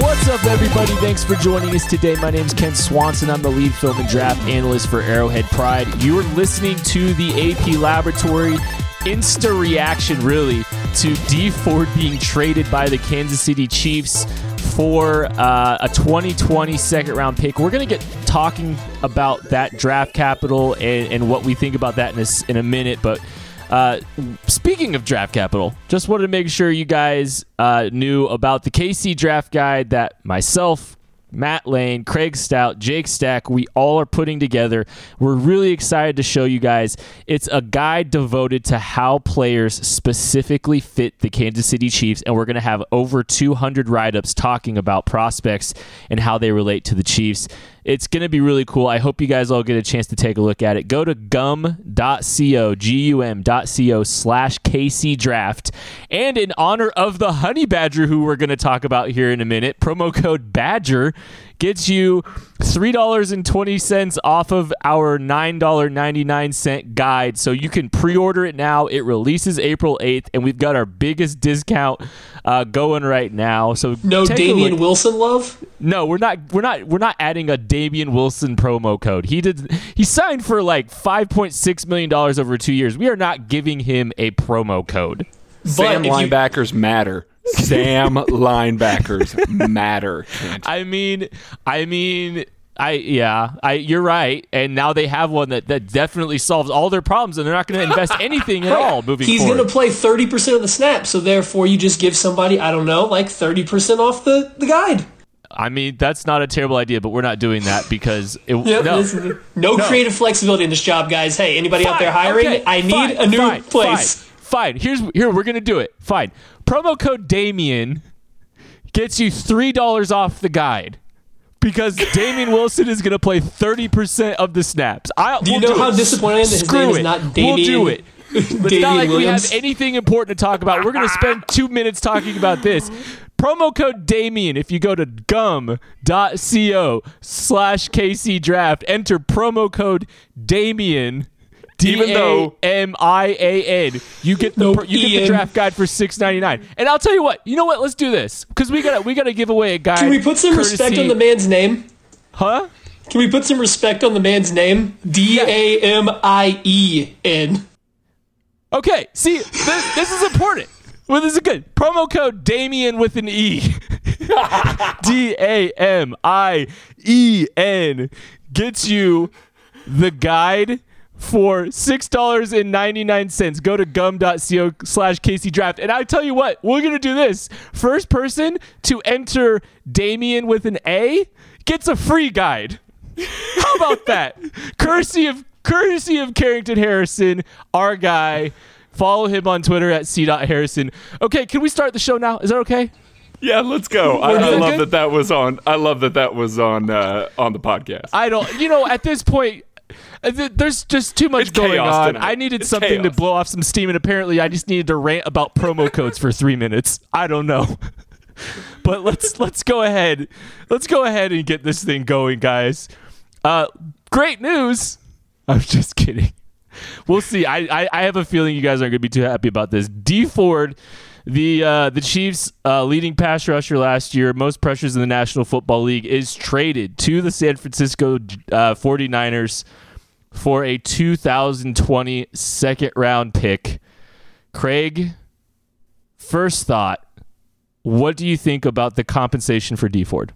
What's up, everybody? Thanks for joining us today. My name is Kent Swanson. I'm the lead film and draft analyst for Arrowhead Pride. You're listening to the AP Laboratory Insta reaction, really, to Dee Ford being traded by the Kansas City Chiefs for a 2020 second-round pick. We're going to get talking about that draft capital and what we think about that in a minute, but... speaking of draft capital, just wanted to make sure you guys knew about the KC draft guide that myself, Matt Lane, Craig Stout, Jake Stack, we all are putting together. We're really excited to show you guys. It's a guide devoted to how players specifically fit the Kansas City Chiefs, and we're going to have over 200 write-ups talking about prospects and how they relate to the Chiefs. It's going to be really cool. I hope you guys all get a chance to take a look at it. Go to gum.co, G-U-M.co /KC Draft. And in honor of the Honey Badger, who we're going to talk about here in a minute, promo code BADGER gets you $3.20 off of our $9.99 guide. So you can pre-order it now. It releases April 8th, and we've got our biggest discount going right now. So no Damien Wilson love? No, we're not adding a Damien Wilson promo code. He signed for like $5.6 million over 2 years. We are not giving him a promo code. But Sam linebackers matter. Sam linebackers matter. I mean, you're right. And now they have one that definitely solves all their problems, and they're not going to invest anything at all moving forward. He's going to play 30% of the snap, so therefore you just give somebody, I don't know, like 30% off the guide. I mean, that's not a terrible idea, but we're not doing that because... No creative flexibility in this job, guys. Hey, anybody out there hiring? Okay, I need a new place. Fine. Here, we're going to do it. Fine. Promo code Damien gets you $3 off the guide. Because Damien Wilson is going to play 30% of the snaps. Do you know how disappointed I am that his name is not Damien? We'll do it. But it's not like Williams. We have anything important to talk about. We're going to spend 2 minutes talking about this. Promo code Damien if you go to gum.co /KC Draft. Enter promo code Damien. D-A-M-I-A-N. You get the draft guide for $6.99. And I'll tell you what. You know what? Let's do this because we gotta give away a guide. Can we put some respect on the man's name? Huh? Can we put some respect on the man's name? D-A-M-I-E-N. Okay. See, this is important. Well, this is good. Promo code Damien with an E. D-A-M-I-E-N gets you the guide for $6.99. Go to gum.co /KC Draft. And I tell you what, we're going to do this. First person to enter Damien with an A gets a free guide. How about that? courtesy of Carrington Harrison, our guy. Follow him on Twitter at c.harrison. Okay, can we start the show now? Is that okay? Yeah, let's go. I love good? That was on. I love that was on the podcast. At this point, there's just too much going on. I needed something to blow off some steam, and apparently I just needed to rant about promo codes for 3 minutes. I don't know. But let's go ahead. Let's go ahead and get this thing going, guys. Great news. I'm just kidding. We'll see. I have a feeling you guys aren't going to be too happy about this. Dee Ford, the Chiefs' leading pass rusher last year, most pressures in the National Football League, is traded to the San Francisco 49ers for a 2020 second-round pick. Craig, first thought, what do you think about the compensation for Dee Ford?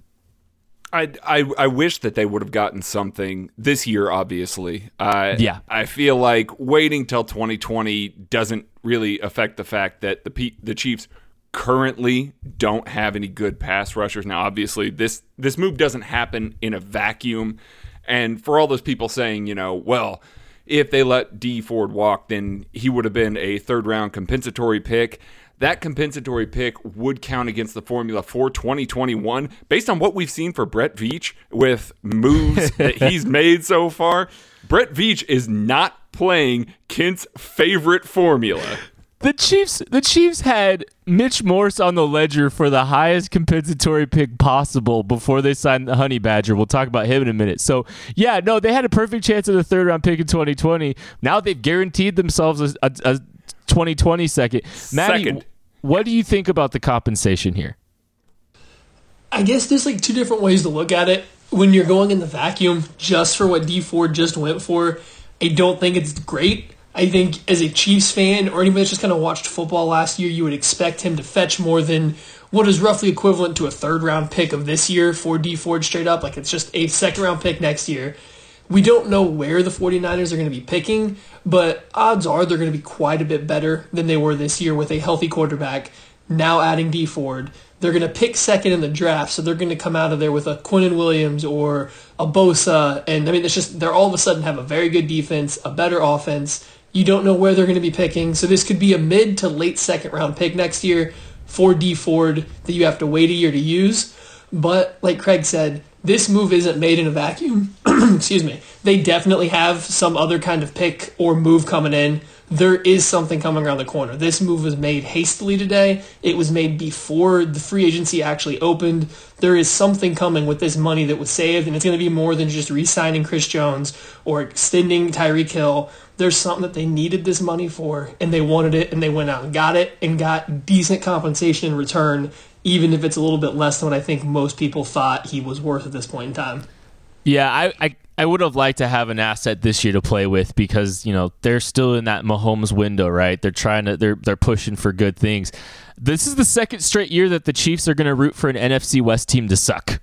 I wish that they would have gotten something this year, obviously. Yeah. I feel like waiting till 2020 doesn't really affect the fact that the Chiefs currently don't have any good pass rushers. Now, obviously, this move doesn't happen in a vacuum. And for all those people saying, you know, well, if they let Dee Ford walk, then he would have been a third-round compensatory pick. That compensatory pick would count against the formula for 2021 based on what we've seen for Brett Veach with moves that he's made so far. Brett Veach is not playing Kent's favorite formula. The Chiefs had Mitch Morse on the ledger for the highest compensatory pick possible before they signed the Honey Badger. We'll talk about him in a minute. So, yeah, no, they had a perfect chance at a third-round pick in 2020. Now they've guaranteed themselves a 2020 second. Maddie, what do you think about the compensation here? I guess there's like two different ways to look at it. When you're going in the vacuum just for what Dee Ford just went for, I don't think it's great. I think as a Chiefs fan or anybody that's just kind of watched football last year, you would expect him to fetch more than what is roughly equivalent to a third-round pick of this year for Dee Ford straight up. Like, it's just a second-round pick next year. We don't know where the 49ers are going to be picking, but odds are they're going to be quite a bit better than they were this year with a healthy quarterback. Now adding Dee Ford, they're going to pick second in the draft, so they're going to come out of there with a Quinnen Williams or a Bosa. And, I mean, it's just they're all of a sudden have a very good defense, a better offense. You don't know where they're going to be picking, so this could be a mid to late second-round pick next year for Dee Ford that you have to wait a year to use. But, like Craig said, this move isn't made in a vacuum. Excuse me. They definitely have some other kind of pick or move coming in. There is something coming around the corner. This move was made hastily today. It was made before the free agency actually opened. There is something coming with this money that was saved, and it's going to be more than just re-signing Chris Jones or extending Tyreek Hill. There's something that they needed this money for, and they wanted it, and they went out and got it and got decent compensation in return, even if it's a little bit less than what I think most people thought he was worth at this point in time. Yeah, I would have liked to have an asset this year to play with because, you know, they're still in that Mahomes window, right? They're trying to they're pushing for good things. This is the second straight year that the Chiefs are going to root for an NFC West team to suck.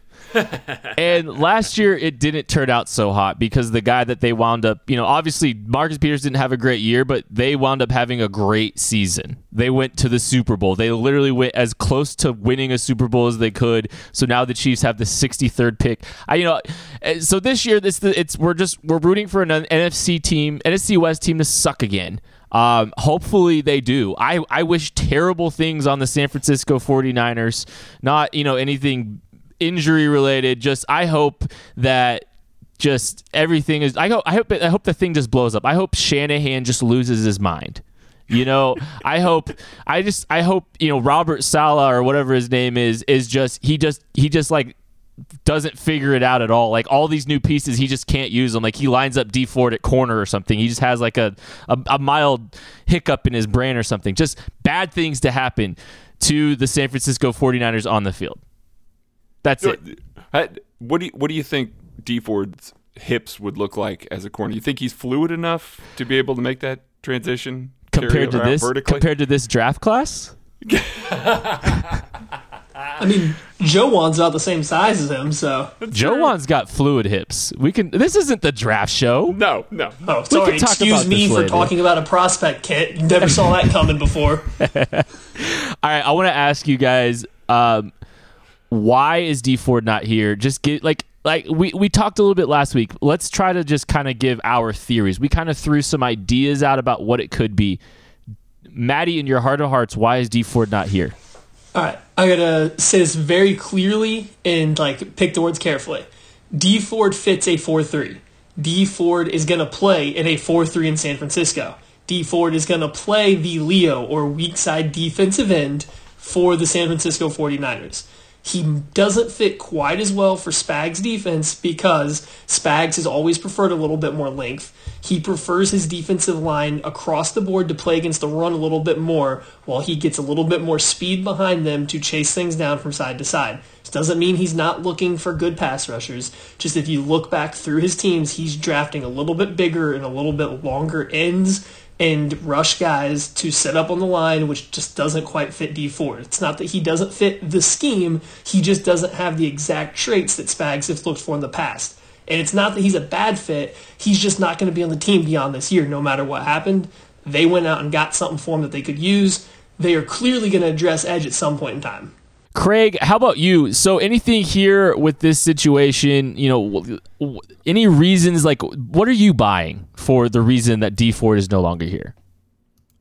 And last year it didn't turn out so hot because the guy that they wound up, you know, obviously Marcus Peters didn't have a great year, but they wound up having a great season. They went to the Super Bowl. They literally went as close to winning a Super Bowl as they could. So now the Chiefs have the 63rd pick. So this year we're rooting for an NFC team, NFC West team to suck again. Hopefully they do. I wish terrible things on the San Francisco 49ers, not, you know, anything injury related. Just I hope that just everything is. I hope the thing just blows up. I hope Shanahan just loses his mind. You know, I hope you know Robert Saleh or whatever his name is just he just like doesn't figure it out at all. Like all these new pieces, he just can't use them. Like he lines up Dee Ford at corner or something. He just has like a mild hiccup in his brain or something. Just bad things to happen to the San Francisco 49ers on the field. That's it. What do you think Dee Ford's hips would look like as a corner? You think he's fluid enough to be able to make that transition compared to this draft class? I mean, Jowan's not the same size as him, so Jowan's got fluid hips. This isn't the draft show. No. Oh, sorry. Excuse me for talking about a prospect kit. Never saw that coming before. All right, I want to ask you guys. Why is Dee Ford not here? Just get we talked a little bit last week. Let's try to just kind of give our theories. We kind of threw some ideas out about what it could be. Maddie, in your heart of hearts, why is Dee Ford not here? All right, I gotta say this very clearly and like pick the words carefully. Dee Ford fits a 4-3. Dee Ford is gonna play in a 4-3 in San Francisco. Dee Ford is gonna play the Leo or weak side defensive end for the San Francisco 49ers. He doesn't fit quite as well for Spags' defense because Spags has always preferred a little bit more length. He prefers his defensive line across the board to play against the run a little bit more while he gets a little bit more speed behind them to chase things down from side to side. This doesn't mean he's not looking for good pass rushers. Just if you look back through his teams, he's drafting a little bit bigger and a little bit longer ends and rush guys to set up on the line, which just doesn't quite fit Dee Ford. It's not that he doesn't fit the scheme, he just doesn't have the exact traits that Spags has looked for in the past. And it's not that he's a bad fit, he's just not going to be on the team beyond this year, no matter what happened. They went out and got something for him that they could use. They are clearly going to address edge at some point in time. Craig, how about you? So anything here with this situation, you know, any reasons, like what are you buying for the reason that Dee Ford is no longer here?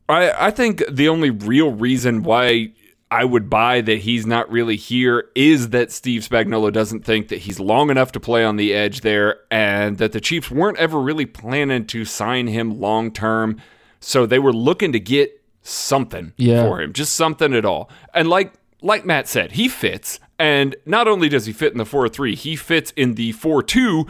I think the only real reason why I would buy that he's not really here is that Steve Spagnuolo doesn't think that he's long enough to play on the edge there and that the Chiefs weren't ever really planning to sign him long term. So they were looking to get something for him, just something at all. And like Matt said, he fits, and not only does he fit in the 4-3, he fits in the 4-2,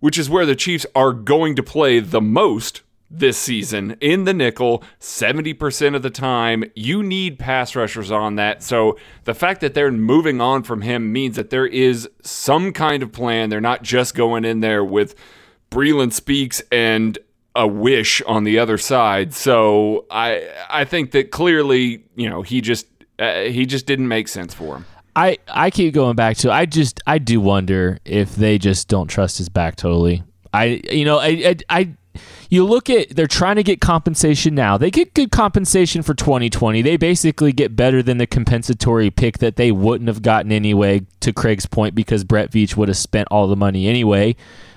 which is where the Chiefs are going to play the most this season in the nickel 70% of the time. You need pass rushers on that. So the fact that they're moving on from him means that there is some kind of plan. They're not just going in there with Breland Speaks and a wish on the other side. So I think that clearly, you know, he just didn't make sense for him. I keep going back to, I do wonder if they just don't trust his back totally. You look at, they're trying to get compensation now. They get good compensation for 2020. They basically get better than the compensatory pick that they wouldn't have gotten anyway, to Craig's point, because Brett Veach would have spent all the money anyway.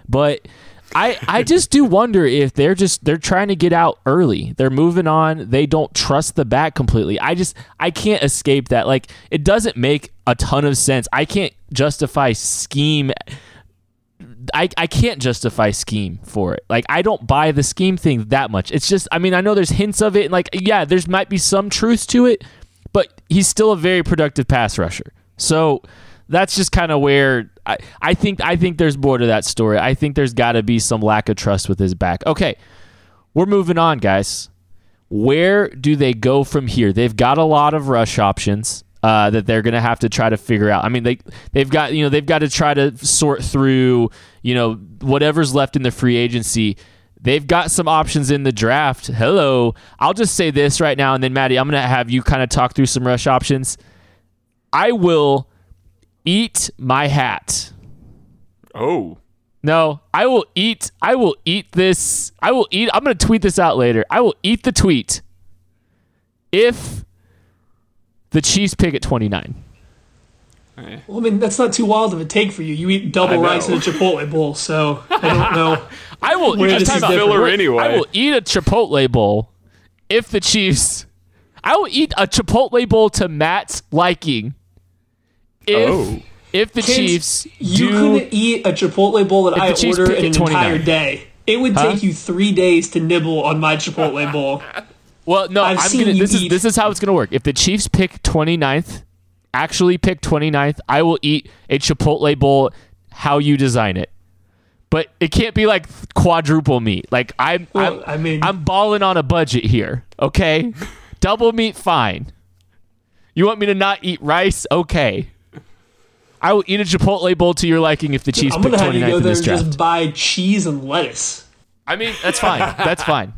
But I just do wonder if they're trying to get out early. They're moving on. They don't trust the back completely. I can't escape that. Like, it doesn't make a ton of sense. I can't justify scheme. I can't justify scheme for it. Like, I don't buy the scheme thing that much. It's just, I mean, I know there's hints of it, and like, yeah, there's might be some truth to it, but he's still a very productive pass rusher. So that's just kind of where I think there's more to that story. I think there's got to be some lack of trust with his back. Okay, we're moving on, guys. Where do they go from here? They've got a lot of rush options that they're going to have to try to figure out. I mean, they've got to try to sort through, you know, whatever's left in the free agency. They've got some options in the draft. Hello. I'll just say this right now, and then, Maddie, I'm going to have you kind of talk through some rush options. I will eat my hat. Oh. No, I will eat this. I'm going to tweet this out later. I will eat the tweet if the Chiefs pick at 29. Well, I mean, that's not too wild of a take for you. You eat double rice in a Chipotle bowl, so I don't know. I will eat a filler anyway. I will eat a Chipotle bowl if the Chiefs. I will eat a Chipotle bowl to Matt's liking. If the Chiefs, you couldn't eat a Chipotle bowl that I order in an entire day. It would take you 3 days to nibble on my Chipotle bowl. Well, no, this is how it's going to work. If the Chiefs pick 29th, I will eat a Chipotle bowl how you design it. But it can't be like quadruple meat. Like I'm balling on a budget here, okay? Double meat, fine. You want me to not eat rice? Okay. I will eat a Chipotle bowl to your liking if the Chiefs pick 29th in this draft. I'm going to have to go there and just buy cheese and lettuce. I mean, that's fine. That's fine.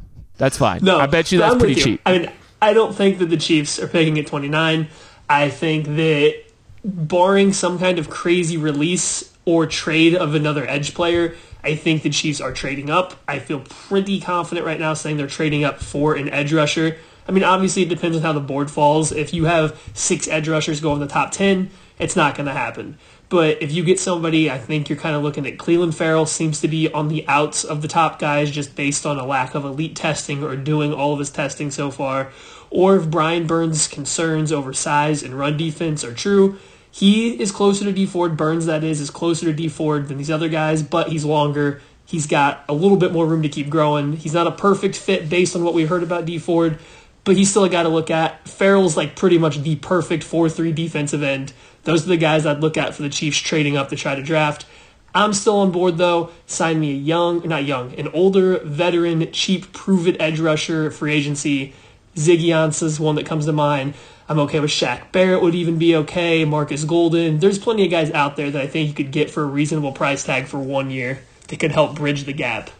No, I bet you that's pretty cheap. I mean, I don't think that the Chiefs are picking at 29. I think that barring some kind of crazy release or trade of another edge player, I think the Chiefs are trading up. I feel pretty confident right now saying they're trading up for an edge rusher. I mean, obviously it depends on how the board falls. If you have 6 edge rushers go in the top 10, it's not going to happen. But if you get somebody, I think you're kind of looking at Cleveland Farrell seems to be on the outs of the top guys just based on a lack of elite testing or doing all of his testing so far. Or if Brian Burns' concerns over size and run defense are true, he is closer to Dee Ford. Burns, that is closer to Dee Ford than these other guys, but he's longer. He's got a little bit more room to keep growing. He's not a perfect fit based on what we heard about Dee Ford, but he's still a guy to look at. Farrell's like pretty much the perfect 4-3 defensive end. Those are the guys I'd look at for the Chiefs trading up to try to draft. I'm still on board, though. Sign me an older, veteran, cheap, prove-it edge rusher free agency. Ziggy Ansah's one that comes to mind. I'm okay with Shaq Barrett would even be okay. Marcus Golden. There's plenty of guys out there that I think you could get for a reasonable price tag for 1 year that could help bridge the gap.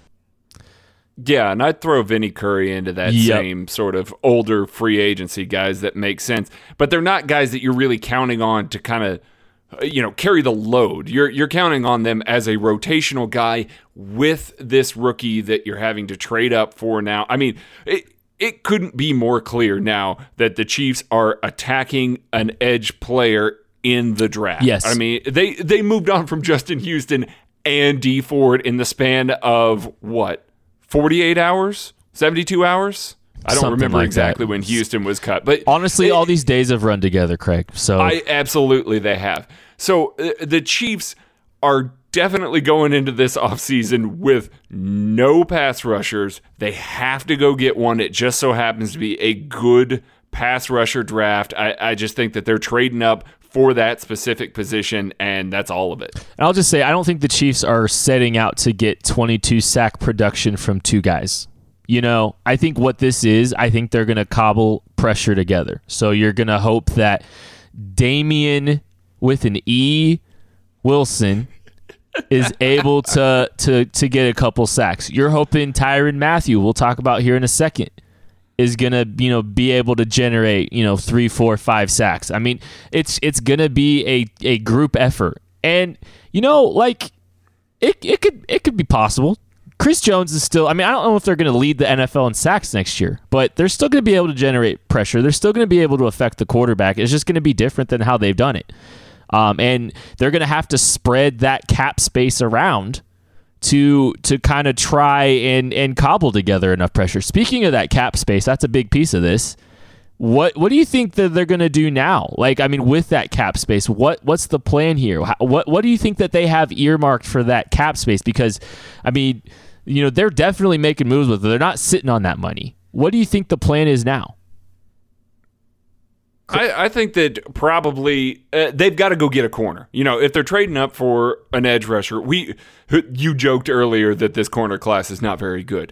Yeah, and I'd throw Vinnie Curry into that same sort of older free agency guys that make sense. But they're not guys that you're really counting on to kind of, you know, carry the load. You're counting on them as a rotational guy with this rookie that you're having to trade up for now. I mean, it couldn't be more clear now that the Chiefs are attacking an edge player in the draft. Yes. I mean, they moved on from Justin Houston and Dee Ford in the span of what? 48 hours? 72 hours? I don't remember exactly when Houston was cut. But honestly, all these days have run together, Craig. So absolutely, they have. So the Chiefs are definitely going into this offseason with no pass rushers. They have to go get one. It just so happens to be a good pass rusher draft. I just think that they're trading up for that specific position, and that's all of it. And I'll just say, I don't think the Chiefs are setting out to get 22 sack production from two guys. You know, I think what this is, I think they're going to cobble pressure together. So you're going to hope that Damien with an E Wilson is able to get a couple sacks. You're hoping Tyrann Mathieu, we'll talk about here in a second, is going to, you know, be able to generate, you know, 3, 4, 5 sacks. I mean, it's going to be a group effort. And, you know, like it could be possible. Chris Jones is still, I mean, I don't know if they're going to lead the NFL in sacks next year, but they're still going to be able to generate pressure. They're still going to be able to affect the quarterback. It's just going to be different than how they've done it. And they're going to have to spread that cap space around to kind of try and cobble together enough pressure. Speaking of that cap space, that's a big piece of this. What do you think that they're going to do now? Like, I mean, with that cap space, what's the plan here? What do you think that they have earmarked for that cap space? Because, I mean, you know, they're definitely making moves with it. They're not sitting on that money. What do you think the plan is now? I think that probably they've got to go get a corner. You know, if they're trading up for an edge rusher, you joked earlier that this corner class is not very good.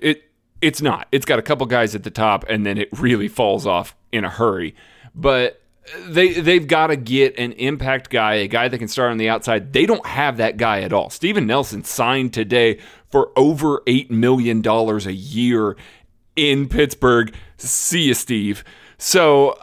It's not. It's got a couple guys at the top, and then it really falls off in a hurry. But they've got to get an impact guy, a guy that can start on the outside. They don't have that guy at all. Steven Nelson signed today for over $8 million a year in Pittsburgh. See you, Steve. So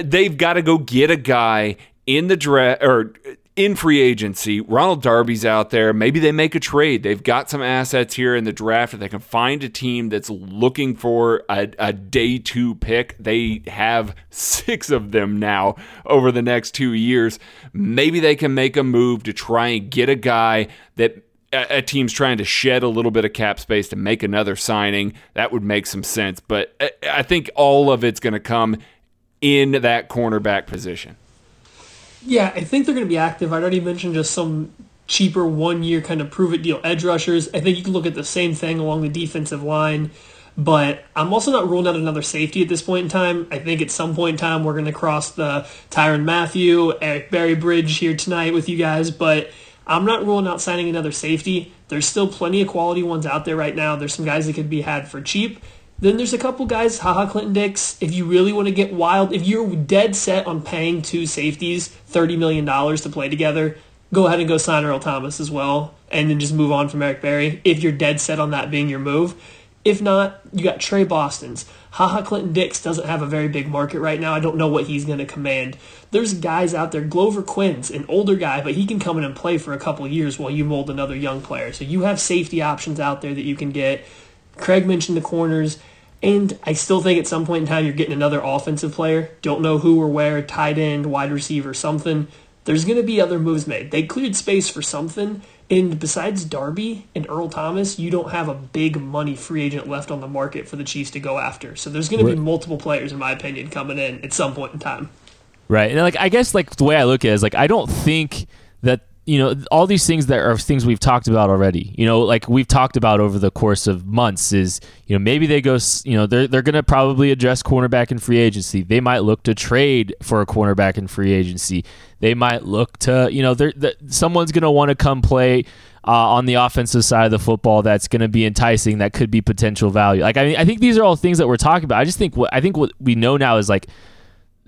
they've got to go get a guy in the draft or in free agency. Ronald Darby's out there. Maybe they make a trade. They've got some assets here in the draft. If they can find a team that's looking for a day two pick, they have 6 of them now over the next 2 years. Maybe they can make a move to try and get a guy that a team's trying to shed a little bit of cap space to make another signing. That would make some sense. But I think all of it's going to come in that cornerback position. Yeah, I think they're going to be active. I'd already mentioned just some cheaper one-year kind of prove-it deal edge rushers. I think you can look at the same thing along the defensive line. But I'm also not ruling out another safety at this point in time. I think at some point in time we're going to cross the Tyrann Mathieu, Eric Berry bridge here tonight with you guys. But I'm not ruling out signing another safety. There's still plenty of quality ones out there right now. There's some guys that could be had for cheap. Then there's a couple guys, haha Clinton Dix, if you really want to get wild, if you're dead set on paying 2 safeties $30 million to play together, go ahead and go sign Earl Thomas as well, and then just move on from Eric Berry if you're dead set on that being your move. If not, you got Trey Boston's. Haha Clinton Dix doesn't have a very big market right now. I don't know what he's going to command. There's guys out there. Glover Quinn's an older guy, but he can come in and play for a couple years while you mold another young player. So you have safety options out there that you can get. Craig mentioned the corners, and I still think at some point in time you're getting another offensive player. Don't know who or where, tight end, wide receiver, something. There's going to be other moves made. They cleared space for something. And besides Darby and Earl Thomas, you don't have a big money free agent left on the market for the Chiefs to go after. So there's going to be multiple players, in my opinion, coming in at some point in time. Right. And like, I guess like the way I look at it is like, I don't think that, you know, all these things that are things we've talked about already, you know, like we've talked about over the course of months is, you know, maybe they go, you know, they're going to probably address cornerback in free agency. They might look to trade for a cornerback in free agency. They might look to, you know, someone's going to want to come play on the offensive side of the football. That's going to be enticing. That could be potential value. Like, I mean, I think these are all things that we're talking about. I just think what we know now is like,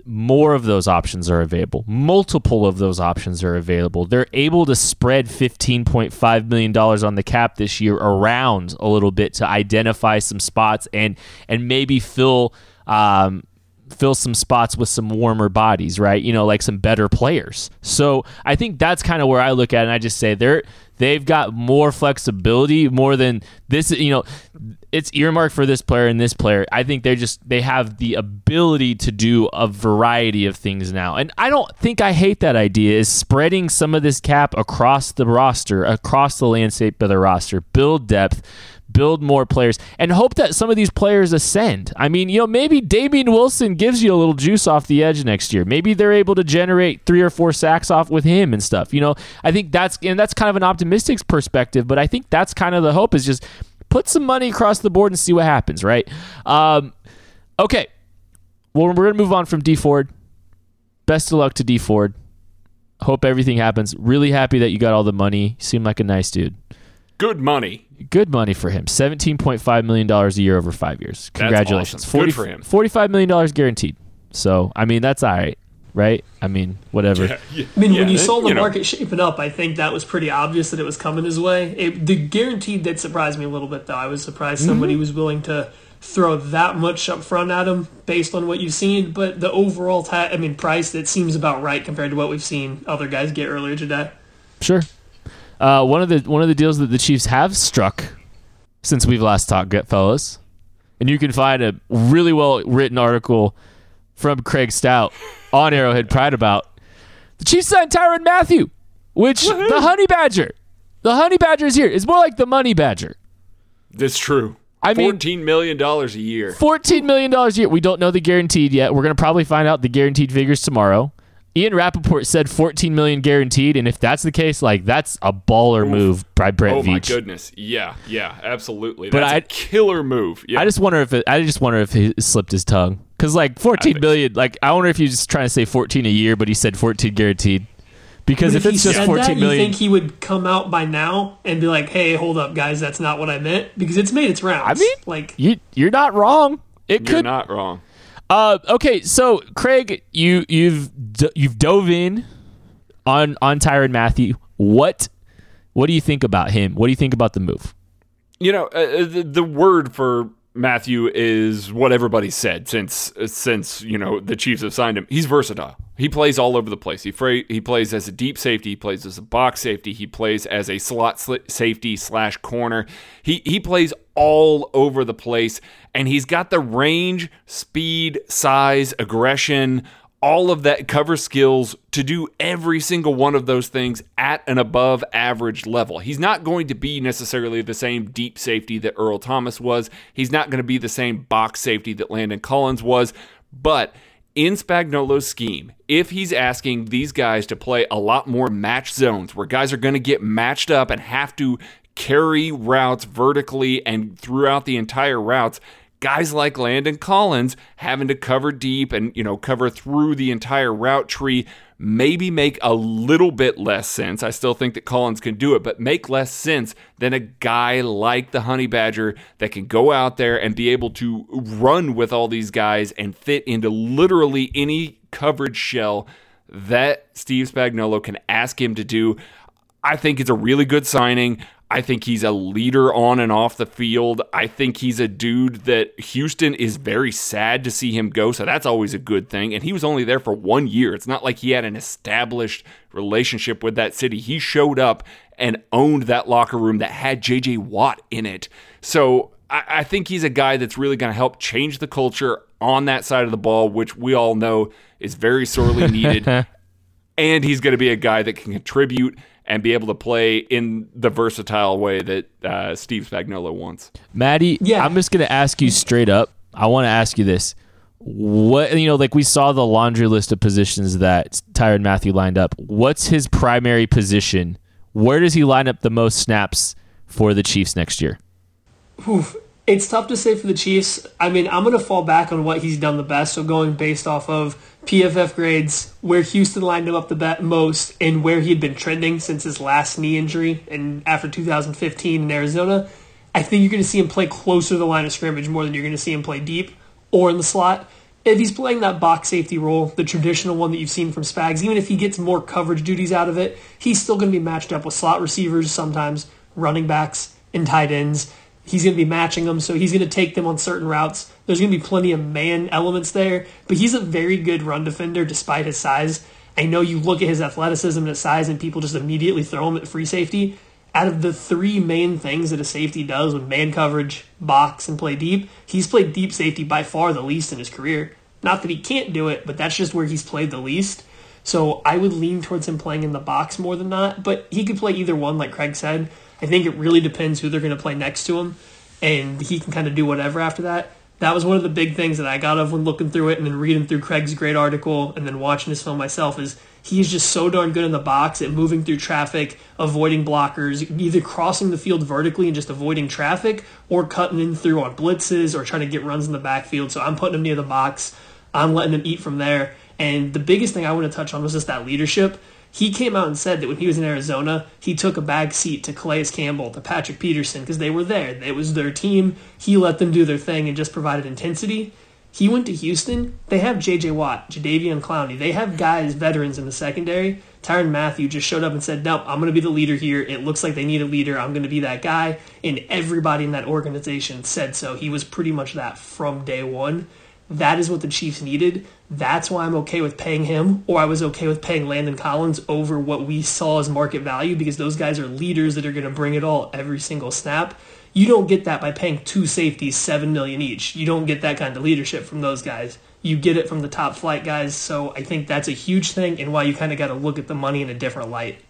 more of those options are available. Multiple of those options are available. They're able to spread $15.5 million on the cap this year around a little bit to identify some spots and maybe fill some spots with some warmer bodies, right? You know, like some better players. So I think that's kind of where I look at it, and I just say they've got more flexibility, more than this, you know, it's earmarked for this player and this player. I think they have the ability to do a variety of things now. And I don't think I hate that idea, is spreading some of this cap across the roster, across the landscape of the roster, build depth, build more players, and hope that some of these players ascend. I mean, you know, maybe Damien Wilson gives you a little juice off the edge next year. Maybe they're able to generate 3 or 4 sacks off with him and stuff. You know, I think that's kind of an optimistic perspective, but I think that's kind of the hope, is just put some money across the board and see what happens, right? Okay. Well, we're going to move on from Dee Ford. Best of luck to Dee Ford. Hope everything happens. Really happy that you got all the money. You seem like a nice dude. Good money. Good money for him. $17.5 million a year over 5 years. Congratulations. That's awesome. Good for him. $45 million guaranteed. So, I mean, that's all right, right? I mean, whatever. Yeah. I mean, when you saw the market shaping up, I think that was pretty obvious that it was coming his way. The guaranteed did surprise me a little bit, though. I was surprised somebody was willing to throw that much up front at him based on what you've seen. But the overall price, that seems about right compared to what we've seen other guys get earlier today. Sure. One of the deals that the Chiefs have struck since we've last talked, fellas, and you can find a really well-written article from Craig Stout on Arrowhead Pride about the Chiefs signed Tyrann Mathieu, which the Honey Badger. The Honey Badger is here. It's more like the Money Badger. That's true. I mean, $14 million a year. $14 million a year. We don't know the guaranteed yet. We're going to probably find out the guaranteed figures tomorrow. Ian Rappaport said 14 million guaranteed, and if that's the case, like, that's a baller move by Brett Veach. Oh my goodness, yeah, absolutely. But that's a killer move. Yeah. I just wonder if he slipped his tongue, because like 14 million, like, I wonder if he's just trying to say 14 a year, but he said 14 guaranteed. Because if it's just 14 million, you think he would come out by now and be like, "Hey, hold up, guys, that's not what I meant," because it's made its rounds. I mean, like, you're not wrong. You're not wrong. Okay, so Craig, you've dove in on Tyrann Mathieu. What do you think about him? What do you think about the move? You know, the word for Mathieu is what everybody said since you know the Chiefs have signed him. He's versatile. He plays all over the place. He plays as a deep safety. He plays as a box safety. He plays as a slot safety / corner. He plays all over the place, and he's got the range, speed, size, aggression, all of that, cover skills to do every single one of those things at an above average level. He's not going to be necessarily the same deep safety that Earl Thomas was. He's not going to be the same box safety that Landon Collins was, but in Spagnuolo's scheme, if he's asking these guys to play a lot more match zones where guys are going to get matched up and have to carry routes vertically and throughout the entire routes, guys like Landon Collins having to cover deep and, you know, cover through the entire route tree maybe make a little bit less sense. I still think that Collins can do it, but make less sense than a guy like the Honey Badger that can go out there and be able to run with all these guys and fit into literally any coverage shell that Steve Spagnuolo can ask him to do. I think it's a really good signing. I think he's a leader on and off the field. I think he's a dude that Houston is very sad to see him go, so that's always a good thing. And he was only there for 1 year. It's not like he had an established relationship with that city. He showed up and owned that locker room that had J.J. Watt in it. So I think he's a guy that's really going to help change the culture on that side of the ball, which we all know is very sorely needed. And he's going to be a guy that can contribute and be able to play in the versatile way that Steve Spagnuolo wants. Maddie, yeah. I'm just going to ask you straight up. I want to ask you this. What, you know, like, we saw the laundry list of positions that Tyrann Mathieu lined up. What's his primary position? Where does he line up the most snaps for the Chiefs next year? Oof. It's tough to say for the Chiefs. I mean, I'm going to fall back on what he's done the best, so going based off of PFF grades, where Houston lined him up the most, and where he had been trending since his last knee injury and after 2015 in Arizona. I think you're going to see him play closer to the line of scrimmage more than you're going to see him play deep or in the slot. If he's playing that box safety role, the traditional one that you've seen from Spags, even if he gets more coverage duties out of it, he's still going to be matched up with slot receivers sometimes, running backs, and tight ends. He's going to be matching them, so he's going to take them on certain routes. There's going to be plenty of man elements there, but he's a very good run defender despite his size. I know you look at his athleticism and his size, and people just immediately throw him at free safety. Out of the three main things that a safety does with man coverage, box, and play deep, he's played deep safety by far the least in his career. Not that he can't do it, but that's just where he's played the least. So I would lean towards him playing in the box more than not, but he could play either one, like Craig said. I think it really depends who they're going to play next to him, and he can kind of do whatever after that. That was one of the big things that I got of when looking through it and then reading through Craig's great article and then watching his film myself is he's just so darn good in the box at moving through traffic, avoiding blockers, either crossing the field vertically and just avoiding traffic or cutting in through on blitzes or trying to get runs in the backfield. So I'm putting him near the box. I'm letting him eat from there. And the biggest thing I want to touch on was just that leadership. He came out and said that when he was in Arizona, he took a back seat to Calais Campbell, to Patrick Peterson, because they were there. It was their team. He let them do their thing and just provided intensity. He went to Houston. They have J.J. Watt, Jadeveon Clowney. They have guys, veterans in the secondary. Tyrann Mathieu just showed up and said, nope, I'm going to be the leader here. It looks like they need a leader. I'm going to be that guy. And everybody in that organization said so. He was pretty much that from day one. That is what the Chiefs needed. That's why I'm okay with paying him, or I was okay with paying Landon Collins over what we saw as market value, because those guys are leaders that are going to bring it all every single snap. You don't get that by paying two safeties $7 million each. You don't get that kind of leadership from those guys. You get it from the top flight guys, so I think that's a huge thing and why you kind of got to look at the money in a different light.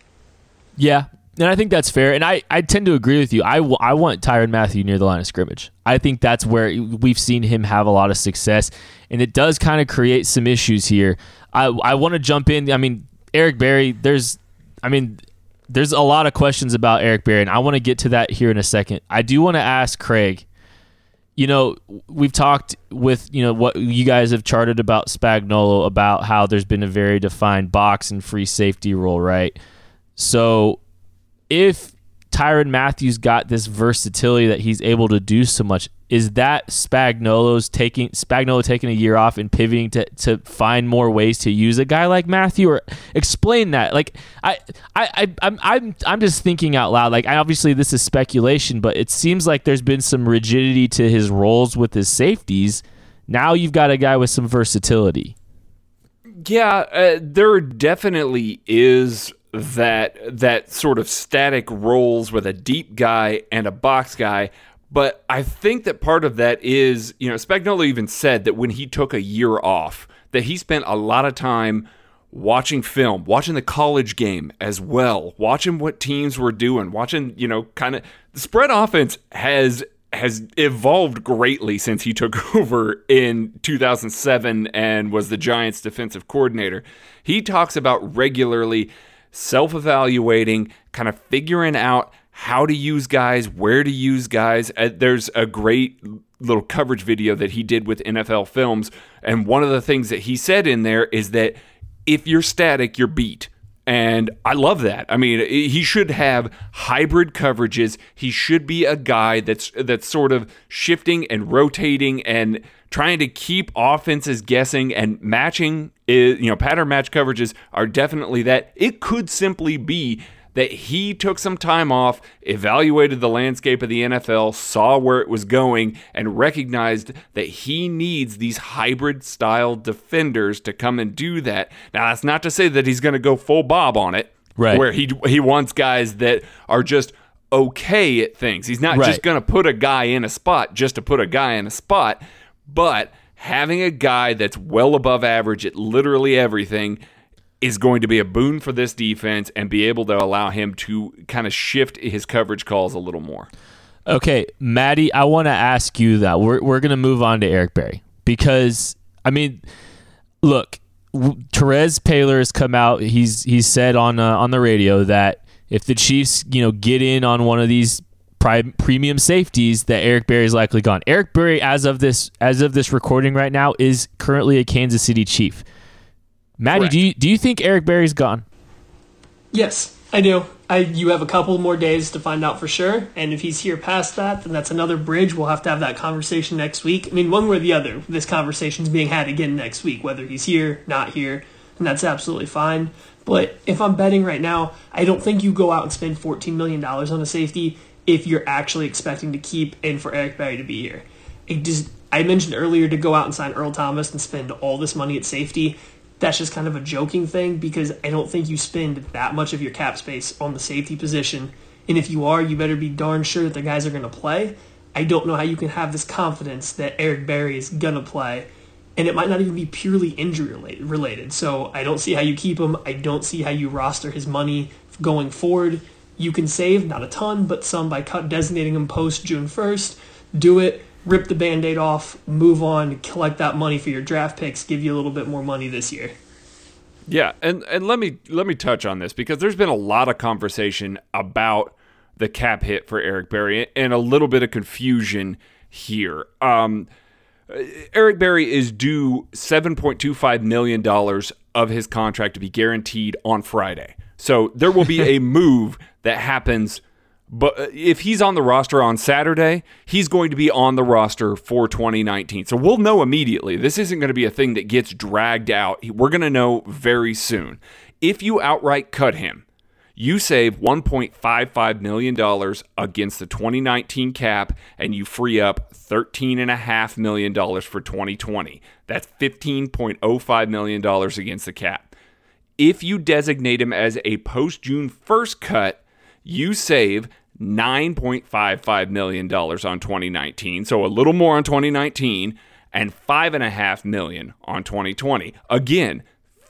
Yeah, and I think that's fair, and I tend to agree with you. I want Tyrann Mathieu near the line of scrimmage. I think that's where we've seen him have a lot of success, and it does kind of create some issues here. I want to jump in. I mean, Eric Berry, there's a lot of questions about Eric Berry, and I want to get to that here in a second. I do want to ask Craig, we've talked with, what you guys have charted about Spagnuolo, about how there's been a very defined box and free safety role, right? So if Tyrann Mathieu's got this versatility that he's able to do so much, is that Spagnuolo taking a year off and pivoting to find more ways to use a guy like Mathieu? Or explain that. Like I'm just thinking out loud. Like, obviously this is speculation, but it seems like there's been some rigidity to his roles with his safeties. Now you've got a guy with some versatility. Yeah, there definitely is that sort of static roles with a deep guy and a box guy. But I think that part of that is, Spagnuolo even said that when he took a year off, that he spent a lot of time watching film, watching the college game as well, watching what teams were doing, watching, kind of the spread offense has evolved greatly since he took over in 2007 and was the Giants defensive coordinator. He talks about regularly self-evaluating, kind of figuring out how to use guys, where to use guys. There's a great little coverage video that he did with NFL Films, and one of the things that he said in there is that if you're static, you're beat. And I love that. I mean, he should have hybrid coverages. He should be a guy that's sort of shifting and rotating and trying to keep offenses guessing and matching. Pattern match coverages are definitely that. It could simply be that he took some time off, evaluated the landscape of the NFL, saw where it was going, and recognized that he needs these hybrid-style defenders to come and do that. Now, that's not to say that he's going to go full Bob on it, right, where he wants guys that are just okay at things. He's not just going to put a guy in a spot just to put a guy in a spot, but having a guy that's well above average at literally everything is going to be a boon for this defense and be able to allow him to kind of shift his coverage calls a little more. Okay, Maddie, I want to ask you that. We're going to move on to Eric Berry because, look, Therese Paylor has come out. He's said on the radio that if the Chiefs, get in on one of these premium safeties, that Eric Berry is likely gone. Eric Berry, as of this recording right now, is currently a Kansas City Chief. Maddie, correct. Do you think Eric Berry's gone? Yes, I do. You have a couple more days to find out for sure, and if he's here past that, then that's another bridge. We'll have to have that conversation next week. I mean, one way or the other, this conversation's being had again next week, whether he's here, not here, and that's absolutely fine. But if I'm betting right now, I don't think you go out and spend $14 million on a safety if you're actually expecting to keep and for Eric Berry to be here. I mentioned earlier to go out and sign Earl Thomas and spend all this money at safety. That's just kind of a joking thing because I don't think you spend that much of your cap space on the safety position. And if you are, you better be darn sure that the guys are going to play. I don't know how you can have this confidence that Eric Berry is going to play. And it might not even be purely injury related. So I don't see how you keep him. I don't see how you roster his money going forward. You can save, not a ton, but some by designating him post June 1st. Do it. Rip the Band-Aid off, move on, collect that money for your draft picks, give you a little bit more money this year. Yeah, and let me touch on this because there's been a lot of conversation about the cap hit for Eric Berry and a little bit of confusion here. Eric Berry is due $7.25 million of his contract to be guaranteed on Friday. So there will be a move that happens. But if he's on the roster on Saturday, he's going to be on the roster for 2019. So we'll know immediately. This isn't going to be a thing that gets dragged out. We're going to know very soon. If you outright cut him, you save $1.55 million against the 2019 cap, and you free up $13.5 million for 2020. That's $15.05 million against the cap. If you designate him as a post-June 1st cut, you save $9.55 million on 2019, so a little more on 2019, and $5.5 million on 2020. Again,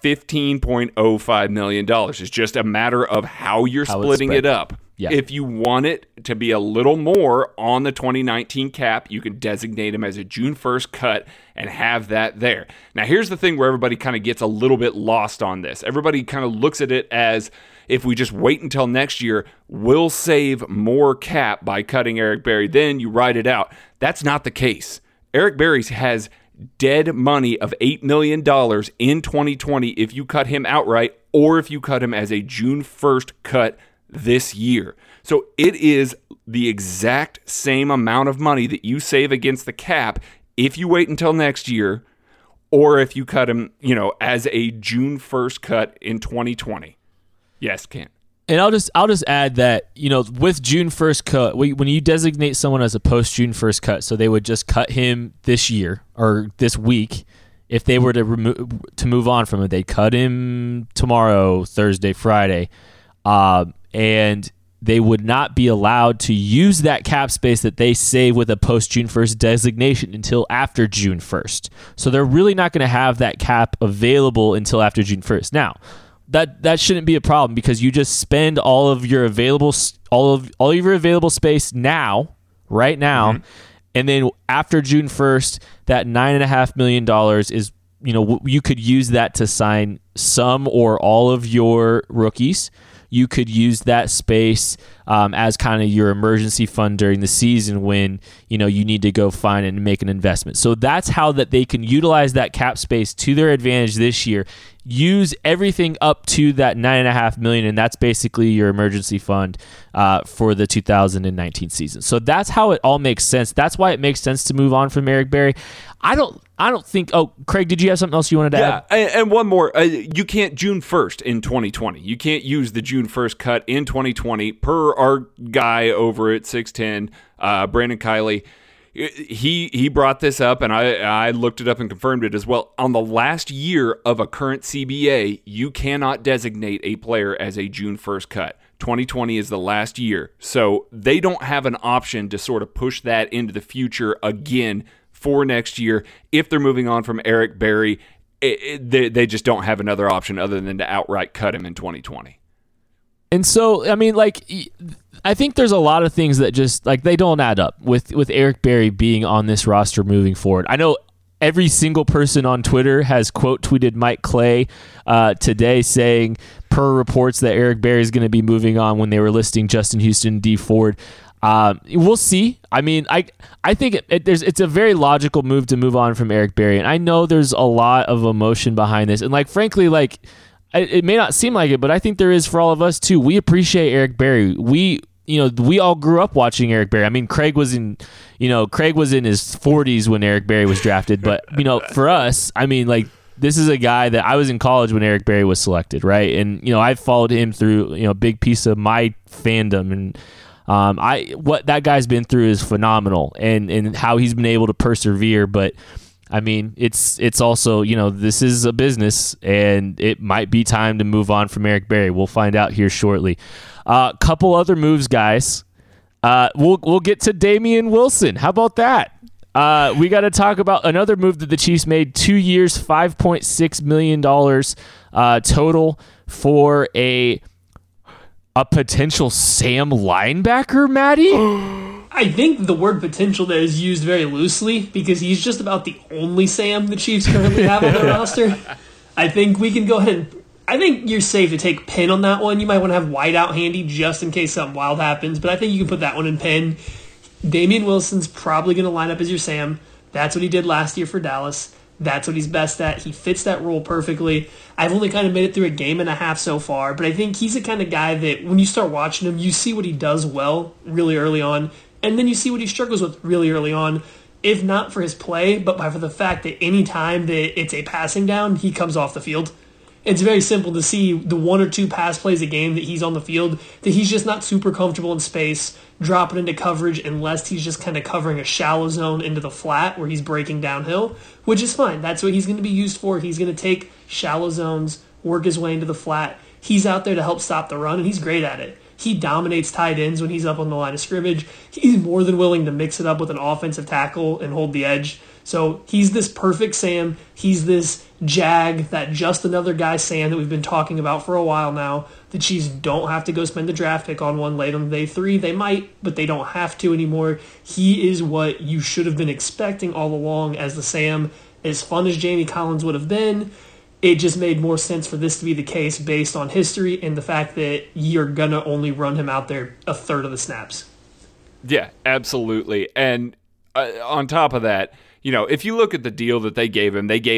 $15.05 million. It's just a matter of how you're splitting it up. Yeah. If you want it to be a little more on the 2019 cap, you can designate him as a June 1st cut and have that there. Now, here's the thing where everybody kind of gets a little bit lost on this. Everybody kind of looks at it as, if we just wait until next year, we'll save more cap by cutting Eric Berry. Then you ride it out. That's not the case. Eric Berry has dead money of $8 million in 2020 if you cut him outright or if you cut him as a June 1st cut this year. So it is the exact same amount of money that you save against the cap if you wait until next year or if you cut him, as a June 1st cut in 2020. Yes, Kent. And I'll just add that, with June 1st cut, when you designate someone as a post-June 1st cut, so they would just cut him this year or this week. If they were to move on from it, they'd cut him tomorrow, Thursday, Friday, and they would not be allowed to use that cap space that they save with a post-June 1st designation until after June 1st. So they're really not going to have that cap available until after June 1st. Now, That shouldn't be a problem because you just spend all of your available space right now, mm-hmm. and then after June 1st, that $9.5 million is you could use that to sign some or all of your rookies. You could use that space as kind of your emergency fund during the season when you need to go find and make an investment. So that's how that they can utilize that cap space to their advantage this year. Use everything up to that $9.5 million, and that's basically your emergency fund for the 2019 season. So that's how it all makes sense. That's why it makes sense to move on from Eric Berry. I don't think. Oh, Craig, did you have something else you wanted to add? Yeah, and one more. You can't June 1st in 2020. You can't use the June 1st cut in 2020 per our guy over at 610, Brandon Kiley. He brought this up, and I looked it up and confirmed it as well. On the last year of a current CBA, you cannot designate a player as a June 1st cut. 2020 is the last year. So they don't have an option to sort of push that into the future again for next year. If they're moving on from Eric Berry, they just don't have another option other than to outright cut him in 2020. And so, I think there's a lot of things that just, they don't add up with Eric Berry being on this roster moving forward. I know every single person on Twitter has quote tweeted Mike Clay today saying, per reports, that Eric Berry is going to be moving on when they were listing Justin Houston, Dee Ford. We'll see. I mean, I think it's a very logical move to move on from Eric Berry. And I know there's a lot of emotion behind this. And, frankly, it may not seem like it, but I think there is for all of us too. We appreciate Eric Berry. We all grew up watching Eric Berry. I mean, Craig was in his 40s when Eric Berry was drafted, but for us, this is a guy that I was in college when Eric Berry was selected, right? And I followed him through a big piece of my fandom, and what that guy's been through is phenomenal, and how he's been able to persevere, but. It's also, this is a business, and it might be time to move on from Eric Berry. We'll find out here shortly. Couple other moves, guys. We'll get to Damien Wilson. How about that? We got to talk about another move that the Chiefs made. 2 years, $5.6 million total for a potential Sam linebacker, Maddie? I think the word potential there is used very loosely because he's just about the only Sam the Chiefs currently have on their roster. I think we can go ahead and... I think you're safe to take Penn on that one. You might want to have Whiteout handy just in case something wild happens, but I think you can put that one in Penn. Damien Wilson's probably going to line up as your Sam. That's what he did last year for Dallas. That's what he's best at. He fits that role perfectly. I've only kind of made it through a game and a half so far, but I think he's the kind of guy that when you start watching him, you see what he does well really early on, and then you see what he struggles with really early on, if not for his play, but by for the fact that any time that it's a passing down, he comes off the field. It's very simple to see the one or two pass plays a game that he's on the field, that he's just not super comfortable in space, dropping into coverage unless he's just kind of covering a shallow zone into the flat where he's breaking downhill, which is fine. That's what he's going to be used for. He's going to take shallow zones, work his way into the flat. He's out there to help stop the run, and he's great at it. He dominates tight ends when he's up on the line of scrimmage. He's more than willing to mix it up with an offensive tackle and hold the edge. So he's this perfect Sam. He's this jag, that just another guy Sam that we've been talking about for a while now. The Chiefs don't have to go spend the draft pick on one late on day three. They might, but they don't have to anymore. He is what you should have been expecting all along as the Sam. As fun as Jamie Collins would have been, it just made more sense for this to be the case based on history and the fact that you're going to only run him out there a third of the snaps. Yeah, absolutely. And on top of that, you know, if you look at the deal that they gave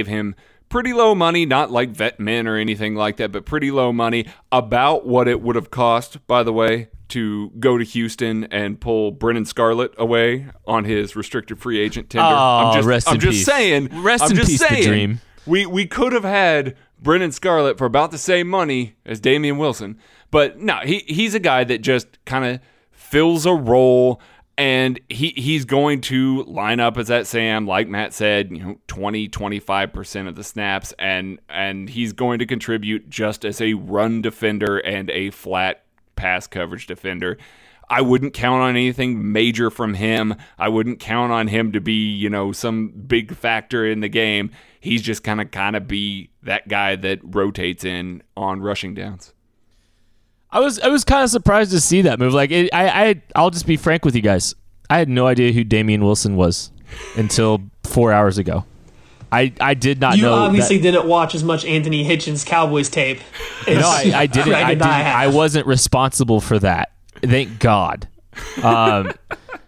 him pretty low money, not like vet men or anything like that, but pretty low money, about what it would have cost, by the way, to go to Houston and pull Brennan Scarlett away on his restricted free agent tender. I'm just saying. Rest in peace, the dream. We could have had Brennan Scarlett for about the same money as Damien Wilson, but no, he's a guy that just kind of fills a role, and he's going to line up as that Sam, like Matt said, 20-25% of the snaps, and he's going to contribute just as a run defender and a flat pass coverage defender. I wouldn't count on anything major from him. I wouldn't count on him to be, some big factor in the game. He's just kind of be that guy that rotates in on rushing downs. I was kind of surprised to see that move. Like, I'll just be frank with you guys. I had no idea who Damian Wilson was until 4 hours ago. I did not know. You obviously didn't watch as much Anthony Hitchens Cowboys tape. No, I didn't. I wasn't responsible for that. Thank God.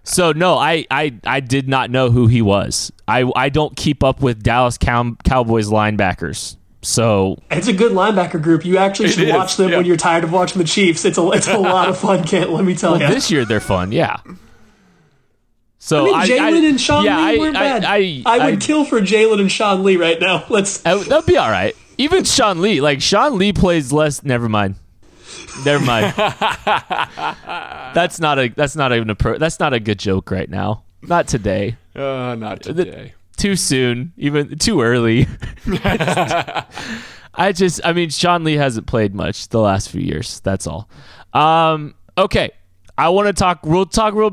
So, no, I did not know who he was. I don't keep up with Dallas Cowboys linebackers. So it's a good linebacker group. You actually should watch them when you're tired of watching the Chiefs. It's a lot of fun, Kent, let me tell you. This year they're fun, yeah. So Jalen and Sean Lee weren't bad. I would kill for Jalen and Sean Lee right now. That'd be all right. Even Sean Lee. Like, Sean Lee plays less. Never mind. That's not a good joke right now. Not today. Not today. Too soon, even too early. Sean Lee hasn't played much the last few years. That's all. Okay. I want to talk. We'll talk real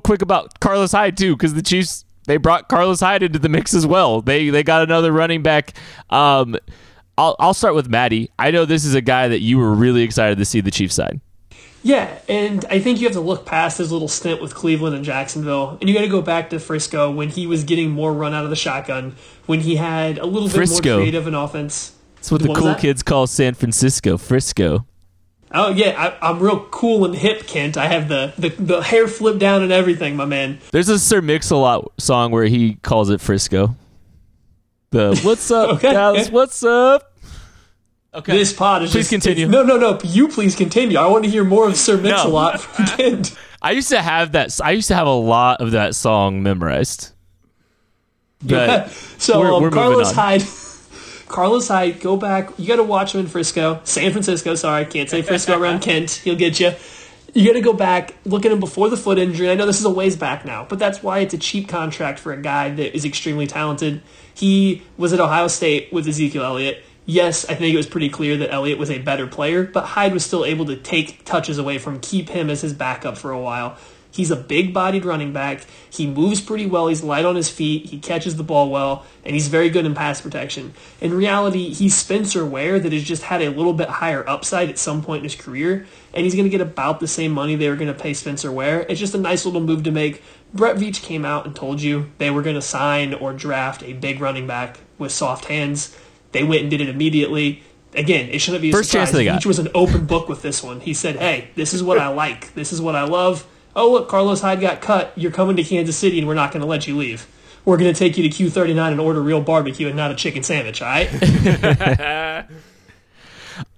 quick about Carlos Hyde too, because the Chiefs, they brought Carlos Hyde into the mix as well. They got another running back. I'll start with Maddie. I know this is a guy that you were really excited to see the Chiefs side. Yeah, and I think you have to look past his little stint with Cleveland and Jacksonville, and you got to go back to Frisco when he was getting more run out of the shotgun, when he had a little bit more creative an offense. That's what the cool kids call San Francisco, Frisco. Oh, yeah, I'm real cool and hip, Kent. I have the hair flipped down and everything, my man. There's a Sir Mix-a-Lot song where he calls it Frisco. The what's up, okay, Dallas, what's up? Okay. This pod is please continue. No. You please continue. I want to hear more of Sir Mix-a-Lot from Kent. I used to have a lot of that song memorized. But so we're Carlos Hyde. Carlos Hyde, go back. You got to watch him in San Francisco. Sorry, can't say Frisco around Kent. He'll get you. You got to go back, look at him before the foot injury. I know this is a ways back now, but that's why it's a cheap contract for a guy that is extremely talented. He was at Ohio State with Ezekiel Elliott. Yes, I think it was pretty clear that Elliott was a better player, but Hyde was still able to take touches away from, keep him as his backup for a while. He's a big-bodied running back. He moves pretty well. He's light on his feet. He catches the ball well, and he's very good in pass protection. In reality, he's Spencer Ware that has just had a little bit higher upside at some point in his career, and he's going to get about the same money they were going to pay Spencer Ware. It's just a nice little move to make. Brett Veach came out and told you they were going to sign or draft a big running back with soft hands. They went and did it immediately. Again, it shouldn't be a surprise. Veach was an open book with this one. He said, hey, this is what I like. This is what I love. Oh, look, Carlos Hyde got cut. You're coming to Kansas City, and we're not going to let you leave. we're going to take you to Q39 and order real barbecue and not a chicken sandwich, all right?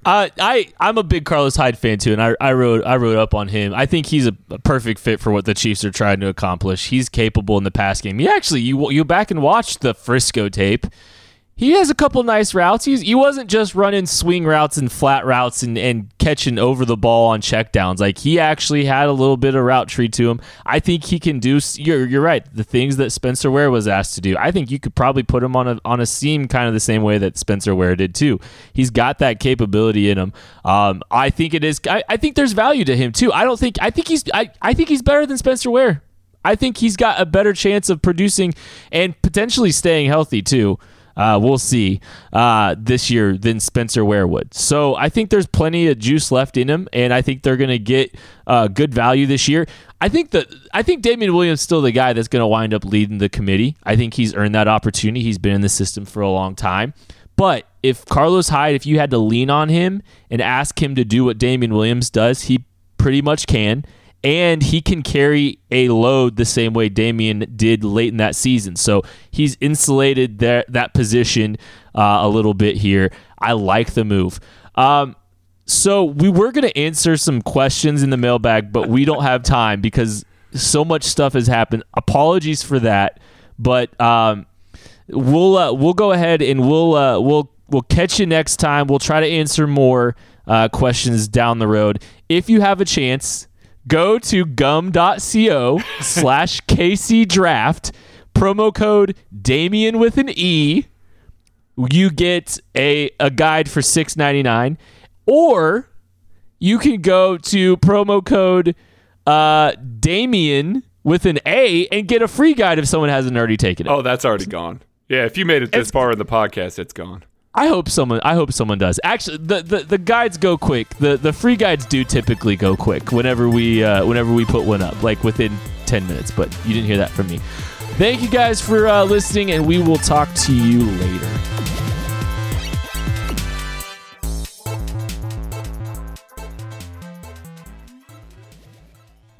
I'm a big Carlos Hyde fan, too, and I wrote up on him. I think he's a perfect fit for what the Chiefs are trying to accomplish. He's capable in the pass game. He actually, you back and watch the Frisco tape. He has a couple nice routes. He wasn't just running swing routes and flat routes and catching over the ball on checkdowns. Like, he actually had a little bit of route tree to him. I think he can do. You're right. The things that Spencer Ware was asked to do. I think you could probably put him on a seam, kind of the same way that Spencer Ware did too. He's got that capability in him. I think it is. I think there's value to him too. I think he's better than Spencer Ware. I think he's got a better chance of producing and potentially staying healthy too. We'll see this year than Spencer Ware would. So I think there's plenty of juice left in him, and I think they're going to get good value this year. I think Damian Williams is still the guy that's going to wind up leading the committee. I think he's earned that opportunity. He's been in the system for a long time. But if Carlos Hyde, if you had to lean on him and ask him to do what Damian Williams does, he pretty much can. And he can carry a load the same way Damien did late in that season. So he's insulated that position a little bit here. I like the move. So we were going to answer some questions in the mailbag, but we don't have time because so much stuff has happened. Apologies for that. But we'll go ahead and we'll catch you next time. We'll try to answer more questions down the road. If you have a chance, go to gum.co/KC Draft, promo code Damien with an E. You get a guide for $6.99, or you can go to promo code Damien with an A and get a free guide if someone hasn't already taken it. Oh, that's already gone. Yeah, if you made it this far in the podcast, it's gone. I hope someone does. Actually, the guides go quick. The free guides do typically go quick whenever we put one up, like within 10 minutes. But you didn't hear that from me. Thank you guys for listening, and we will talk to you later.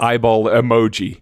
Eyeball emoji.